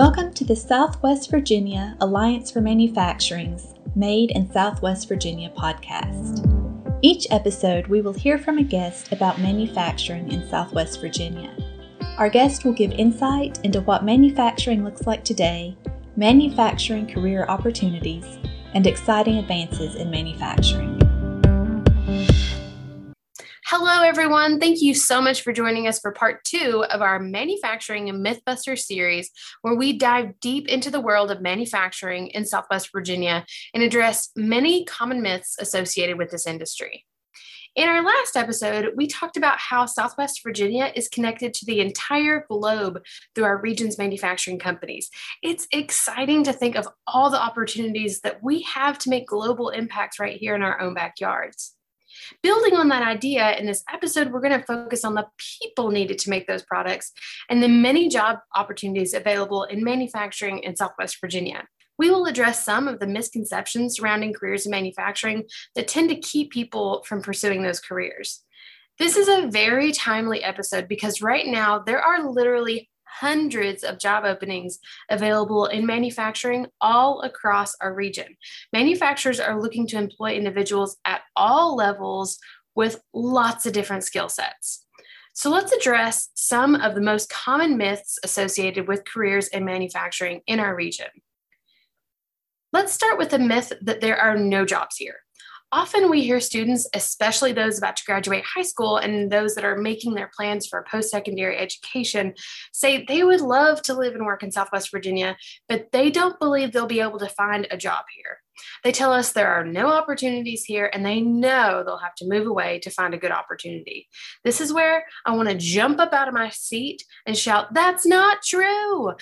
Welcome to the Southwest Virginia Alliance for Manufacturing's Made in Southwest Virginia podcast. Each episode, we will hear from a guest about manufacturing in Southwest Virginia. Our guest will give insight into what manufacturing looks like today, manufacturing career opportunities, and exciting advances in manufacturing. Hello, everyone. Thank you so much for joining us for part two of our Manufacturing and Mythbusters series, where we dive deep into the world of manufacturing in Southwest Virginia and address many common myths associated with this industry. In our last episode, we talked about how Southwest Virginia is connected to the entire globe through our region's manufacturing companies. It's exciting to think of all the opportunities that we have to make global impacts right here in our own backyards. Building on that idea, in this episode, we're going to focus on the people needed to make those products and the many job opportunities available in manufacturing in Southwest Virginia. We will address some of the misconceptions surrounding careers in manufacturing that tend to keep people from pursuing those careers. This is a very timely episode because right now there are literally hundreds of job openings available in manufacturing all across our region. Manufacturers are looking to employ individuals at all levels with lots of different skill sets. So let's address some of the most common myths associated with careers in manufacturing in our region. Let's start with the myth that there are no jobs here. Often we hear students, especially those about to graduate high school and those that are making their plans for post-secondary education, say they would love to live and work in Southwest Virginia, but they don't believe they'll be able to find a job here. They tell us there are no opportunities here and they know they'll have to move away to find a good opportunity. This is where I want to jump up out of my seat and shout, "That's not true!"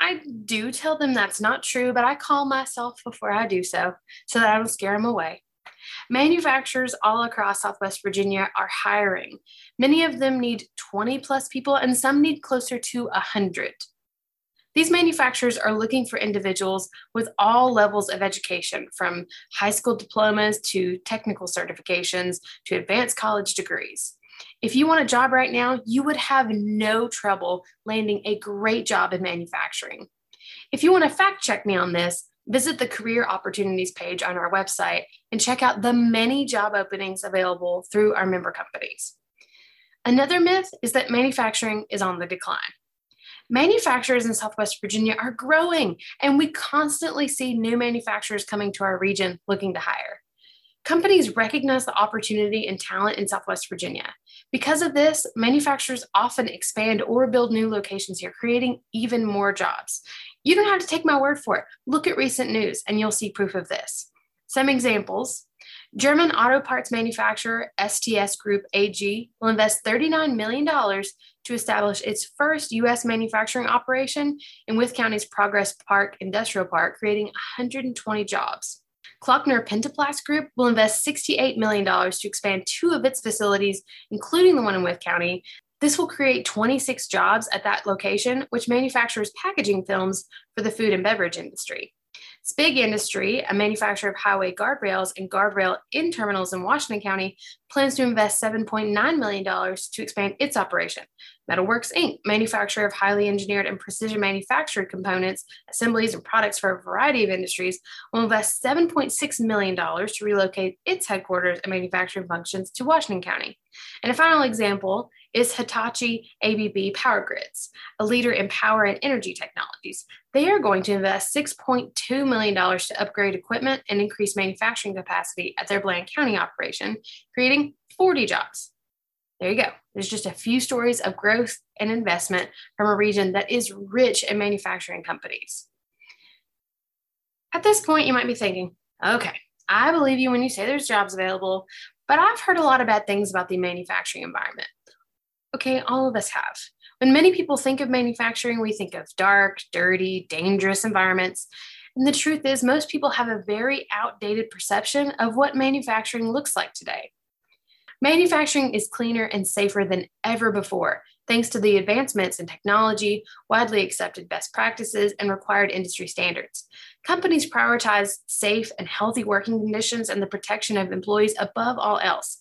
I do tell them that's not true, but I call myself before I do so that I don't scare them away. Manufacturers all across Southwest Virginia are hiring. Many of them need 20 plus people and some need closer to 100. These manufacturers are looking for individuals with all levels of education, from high school diplomas to technical certifications to advanced college degrees. If you want a job right now, you would have no trouble landing a great job in manufacturing. If you want to fact check me on this, visit the career opportunities page on our website and check out the many job openings available through our member companies. Another myth is that manufacturing is on the decline. Manufacturers in Southwest Virginia are growing, and we constantly see new manufacturers coming to our region looking to hire. Companies recognize the opportunity and talent in Southwest Virginia. Because of this, manufacturers often expand or build new locations here, creating even more jobs. You don't have to take my word for it. Look at recent news and you'll see proof of this. Some examples: German auto parts manufacturer STS Group AG will invest $39 million to establish its first U.S. manufacturing operation in Wythe County's Progress Park Industrial Park, creating 120 jobs. Klockner Pentaplast Group will invest $68 million to expand two of its facilities, including the one in Wythe County. This will create 26 jobs at that location, which manufactures packaging films for the food and beverage industry. SPIG Industry, a manufacturer of highway guardrails and guardrail end terminals in Washington County, plans to invest $7.9 million to expand its operation. MetalWorks Inc., manufacturer of highly engineered and precision manufactured components, assemblies, and products for a variety of industries, will invest $7.6 million to relocate its headquarters and manufacturing functions to Washington County. And a final example is Hitachi ABB Power Grids, a leader in power and energy technologies. They are going to invest $6.2 million to upgrade equipment and increase manufacturing capacity at their Bland County operation, creating 40 jobs. There you go. There's just a few stories of growth and investment from a region that is rich in manufacturing companies. At this point, you might be thinking, okay, I believe you when you say there's jobs available, but I've heard a lot of bad things about the manufacturing environment. Okay, all of us have. When many people think of manufacturing, we think of dark, dirty, dangerous environments. And the truth is, most people have a very outdated perception of what manufacturing looks like today. Manufacturing is cleaner and safer than ever before, thanks to the advancements in technology, widely accepted best practices, and required industry standards. Companies prioritize safe and healthy working conditions and the protection of employees above all else.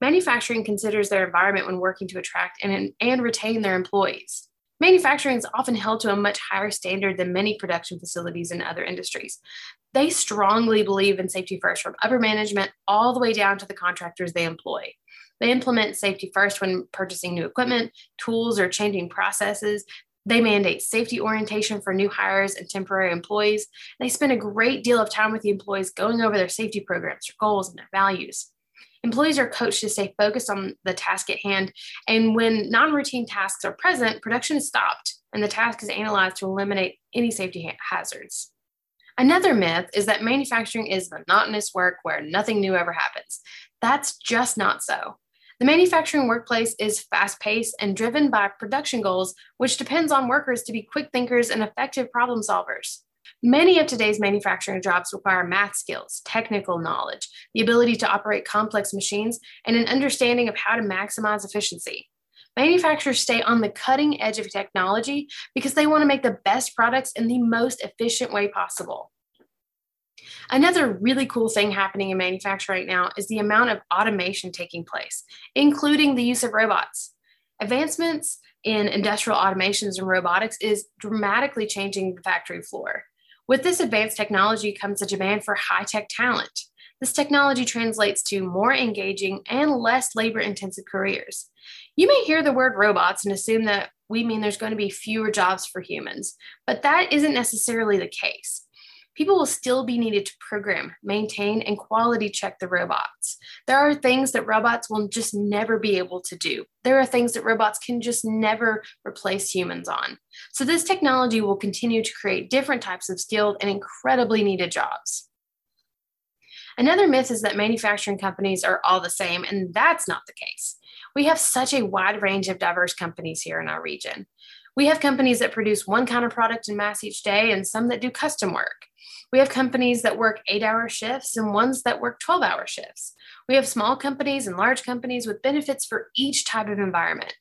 Manufacturing considers their environment when working to attract and retain their employees. Manufacturing is often held to a much higher standard than many production facilities in other industries. They strongly believe in safety first, from upper management all the way down to the contractors they employ. They implement safety first when purchasing new equipment, tools, or changing processes. They mandate safety orientation for new hires and temporary employees. They spend a great deal of time with the employees going over their safety programs, their goals, and their values. Employees are coached to stay focused on the task at hand, and when non-routine tasks are present, production is stopped and the task is analyzed to eliminate any safety hazards. Another myth is that manufacturing is monotonous work where nothing new ever happens. That's just not so. The manufacturing workplace is fast-paced and driven by production goals, which depends on workers to be quick thinkers and effective problem solvers. Many of today's manufacturing jobs require math skills, technical knowledge, the ability to operate complex machines, and an understanding of how to maximize efficiency. Manufacturers stay on the cutting edge of technology because they want to make the best products in the most efficient way possible. Another really cool thing happening in manufacturing right now is the amount of automation taking place, including the use of robots. Advancements in industrial automations and robotics is dramatically changing the factory floor. With this advanced technology comes a demand for high-tech talent. This technology translates to more engaging and less labor-intensive careers. You may hear the word robots and assume that we mean there's going to be fewer jobs for humans, but that isn't necessarily the case. People will still be needed to program, maintain, and quality check the robots. There are things that robots will just never be able to do. There are things that robots can just never replace humans on. So this technology will continue to create different types of skilled and incredibly needed jobs. Another myth is that manufacturing companies are all the same, and that's not the case. We have such a wide range of diverse companies here in our region. We have companies that produce one kind of product in mass each day and some that do custom work. We have companies that work 8-hour shifts and ones that work 12-hour shifts. We have small companies and large companies with benefits for each type of environment.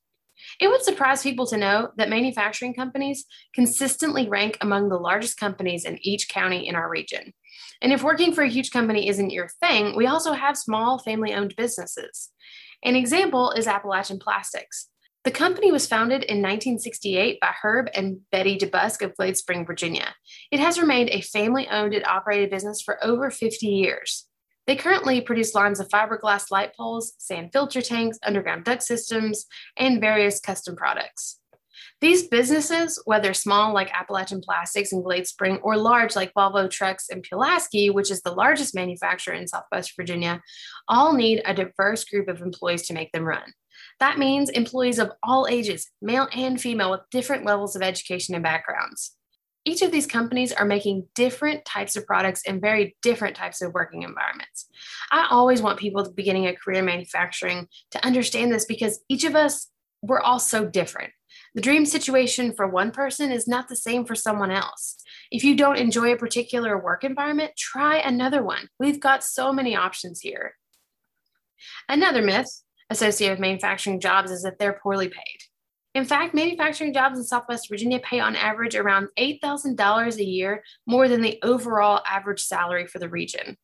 It would surprise people to know that manufacturing companies consistently rank among the largest companies in each county in our region. And if working for a huge company isn't your thing, we also have small family-owned businesses. An example is Appalachian Plastics. The company was founded in 1968 by Herb and Betty DeBusk of Glade Spring, Virginia. It has remained a family-owned and operated business for over 50 years. They currently produce lines of fiberglass light poles, sand filter tanks, underground duct systems, and various custom products. These businesses, whether small like Appalachian Plastics and Glade Spring or large like Volvo Trucks and Pulaski, which is the largest manufacturer in Southwest Virginia, all need a diverse group of employees to make them run. That means employees of all ages, male and female, with different levels of education and backgrounds. Each of these companies are making different types of products in very different types of working environments. I always want people beginning a career in manufacturing to understand this, because each of us, we're all so different. The dream situation for one person is not the same for someone else. If you don't enjoy a particular work environment, try another one. We've got so many options here. Another myth associated with manufacturing jobs is that they're poorly paid. In fact, manufacturing jobs in Southwest Virginia pay on average around $8,000 a year more than the overall average salary for the region.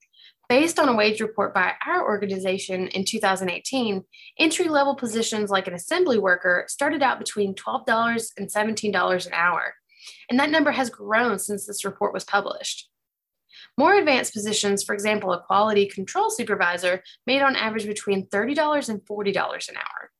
Based on a wage report by our organization in 2018, entry-level positions like an assembly worker started out between $12 and $17 an hour, and that number has grown since this report was published. More advanced positions, for example, a quality control supervisor, made on average between $30 and $40 an hour.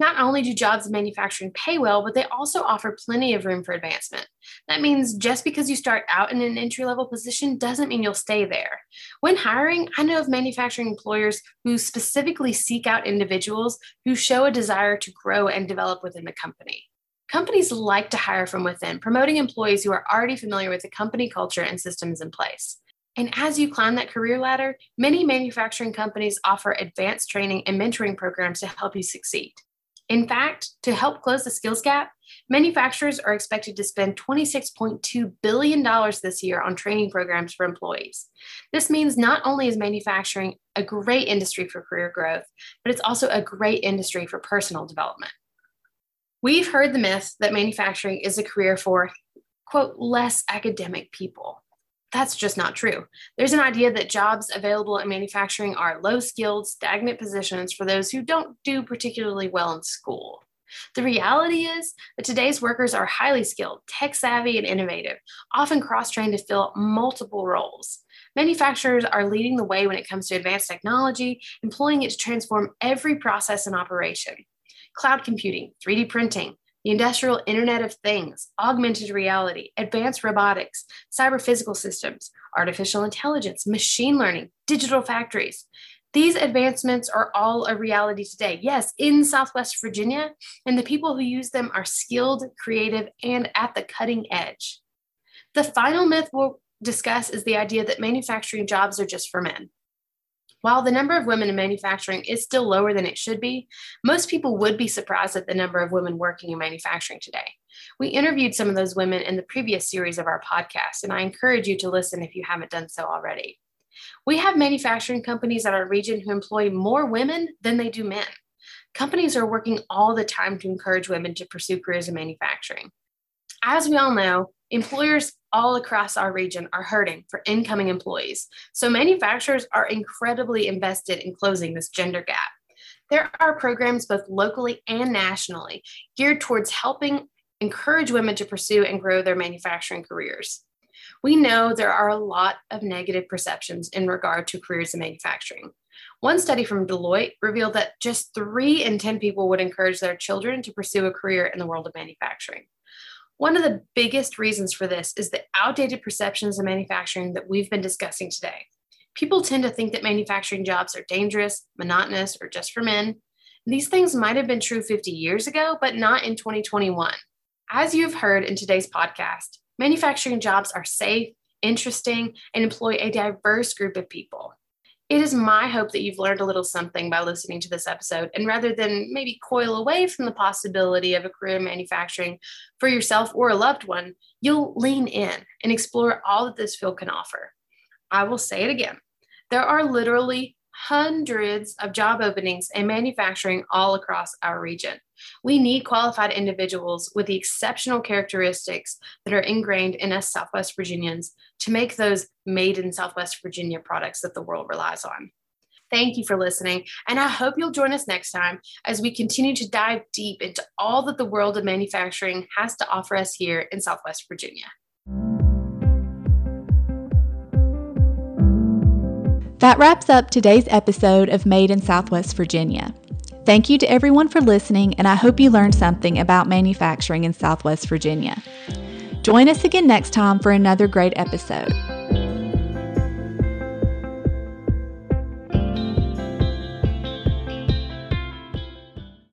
Not only do jobs in manufacturing pay well, but they also offer plenty of room for advancement. That means just because you start out in an entry-level position doesn't mean you'll stay there. When hiring, I know of manufacturing employers who specifically seek out individuals who show a desire to grow and develop within the company. Companies like to hire from within, promoting employees who are already familiar with the company culture and systems in place. And as you climb that career ladder, many manufacturing companies offer advanced training and mentoring programs to help you succeed. In fact, to help close the skills gap, manufacturers are expected to spend $26.2 billion this year on training programs for employees. This means not only is manufacturing a great industry for career growth, but it's also a great industry for personal development. We've heard the myth that manufacturing is a career for, quote, less academic people. That's just not true. There's an idea that jobs available in manufacturing are low-skilled, stagnant positions for those who don't do particularly well in school. The reality is that today's workers are highly skilled, tech-savvy, and innovative, often cross-trained to fill multiple roles. Manufacturers are leading the way when it comes to advanced technology, employing it to transform every process and operation. Cloud computing, 3D printing, the industrial Internet of Things, augmented reality, advanced robotics, cyber-physical systems, artificial intelligence, machine learning, digital factories. These advancements are all a reality today. Yes, in Southwest Virginia, and the people who use them are skilled, creative, and at the cutting edge. The final myth we'll discuss is the idea that manufacturing jobs are just for men. While the number of women in manufacturing is still lower than it should be, most people would be surprised at the number of women working in manufacturing today. We interviewed some of those women in the previous series of our podcast, and I encourage you to listen if you haven't done so already. We have manufacturing companies in our region who employ more women than they do men. Companies are working all the time to encourage women to pursue careers in manufacturing. As we all know, employers all across our region are hurting for incoming employees, so manufacturers are incredibly invested in closing this gender gap. There are programs both locally and nationally geared towards helping encourage women to pursue and grow their manufacturing careers. We know there are a lot of negative perceptions in regard to careers in manufacturing. One study from Deloitte revealed that just 3 in 10 people would encourage their children to pursue a career in the world of manufacturing. One of the biggest reasons for this is the outdated perceptions of manufacturing that we've been discussing today. People tend to think that manufacturing jobs are dangerous, monotonous, or just for men. These things might have been true 50 years ago, but not in 2021. As you've heard in today's podcast, manufacturing jobs are safe, interesting, and employ a diverse group of people. It is my hope that you've learned a little something by listening to this episode, and rather than maybe coil away from the possibility of a career in manufacturing for yourself or a loved one, you'll lean in and explore all that this field can offer. I will say it again. There are literally hundreds of job openings in manufacturing all across our region. We need qualified individuals with the exceptional characteristics that are ingrained in us Southwest Virginians to make those made in Southwest Virginia products that the world relies on. Thank you for listening, and I hope you'll join us next time as we continue to dive deep into all that the world of manufacturing has to offer us here in Southwest Virginia. That wraps up today's episode of Made in Southwest Virginia. Thank you to everyone for listening, and I hope you learned something about manufacturing in Southwest Virginia. Join us again next time for another great episode.